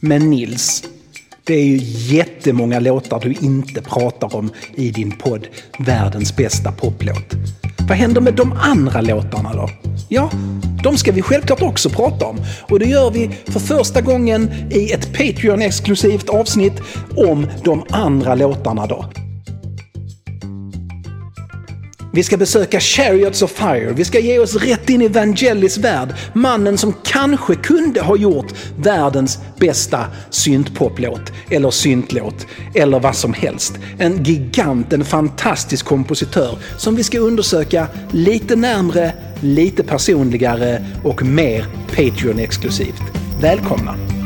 Men Nils, det är ju jättemånga låtar du inte pratar om i din podd Världens bästa poplåt. Vad händer med de andra låtarna då? Ja, de ska vi självklart också prata om. Och det gör vi för första gången i ett Patreon-exklusivt avsnitt om de andra låtarna då. Vi ska besöka Chariots of Fire. Vi ska ge oss rätt in i Vangelis värld. Mannen som kanske kunde ha gjort världens bästa syntpoplåt. Eller syntlåt. Eller vad som helst. En gigant, en fantastisk kompositör. Som vi ska undersöka lite närmre, lite personligare och mer Patreon-exklusivt. Välkomna!